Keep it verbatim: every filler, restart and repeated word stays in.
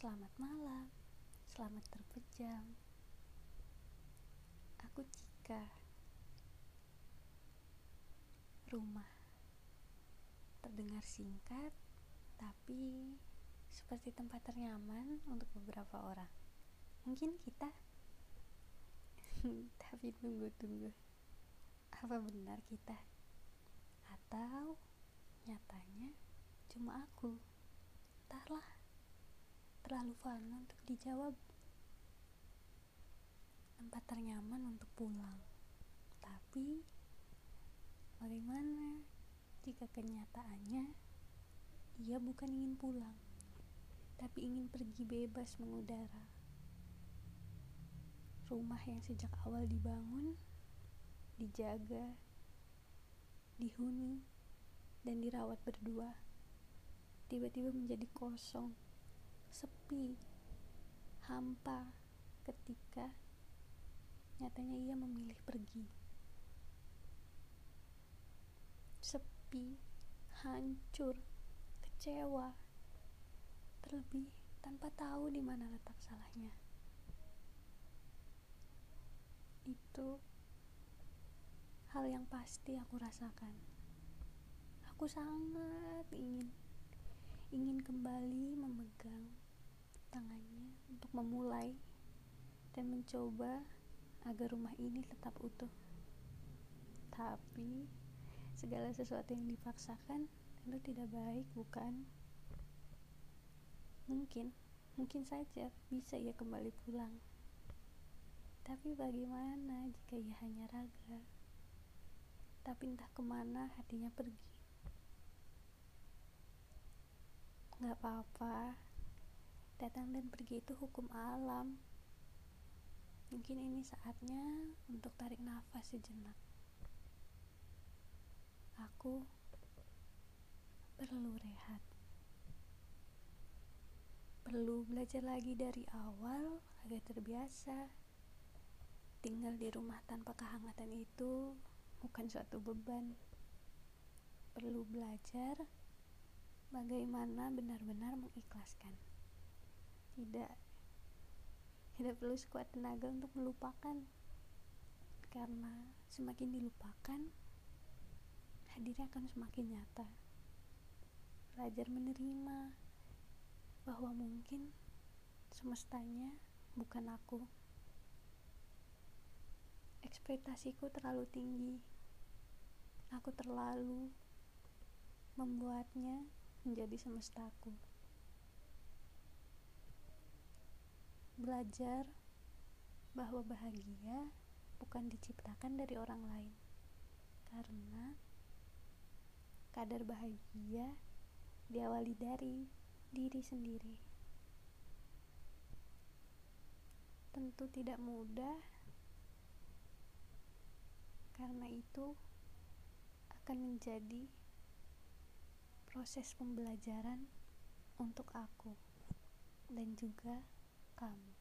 Selamat malam, selamat terpejam. Aku Cika. Rumah terdengar singkat, tapi seperti tempat ternyaman untuk beberapa orang. Mungkin kita. Tapi tunggu-tunggu, apa benar kita? Atau nyatanya cuma aku? Entahlah. Terlalu fana untuk dijawab. Tempat ternyaman untuk pulang. Tapi bagaimana jika kenyataannya ia bukan ingin pulang, tapi ingin pergi bebas mengudara. Rumah yang sejak awal dibangun, dijaga, dihuni, dan dirawat berdua, tiba-tiba menjadi kosong, sepi, hampa ketika nyatanya ia memilih pergi. Sepi, hancur, kecewa, terlebih tanpa tahu di mana letak salahnya. Itu hal yang pasti aku rasakan. Aku sangat ingin ingin kembali memegang tangannya untuk memulai dan mencoba agar rumah ini tetap utuh. Tapi segala sesuatu yang dipaksakan tentu tidak baik, bukan? Mungkin, mungkin saja bisa ia kembali pulang. Tapi bagaimana jika ia hanya raga? Tapi entah kemana hatinya pergi. Gak apa-apa, datang dan pergi itu hukum alam. Mungkin ini saatnya untuk tarik nafas sejenak. Aku perlu rehat, perlu belajar lagi dari awal agar terbiasa. Tinggal di rumah tanpa kehangatan itu bukan suatu beban. Perlu belajar bagaimana benar-benar mengikhlaskan. Tidak Tidak perlu sekuat tenaga untuk melupakan, karena semakin dilupakan, hadirnya akan semakin nyata. Belajar menerima bahwa mungkin semestanya bukan aku. Ekspektasiku terlalu tinggi. Aku terlalu membuatnya menjadi semestaku. Belajar bahwa bahagia bukan diciptakan dari orang lain, karena kadar bahagia diawali dari diri sendiri. Tentu tidak mudah, karena itu akan menjadi proses pembelajaran untuk aku dan juga kamu.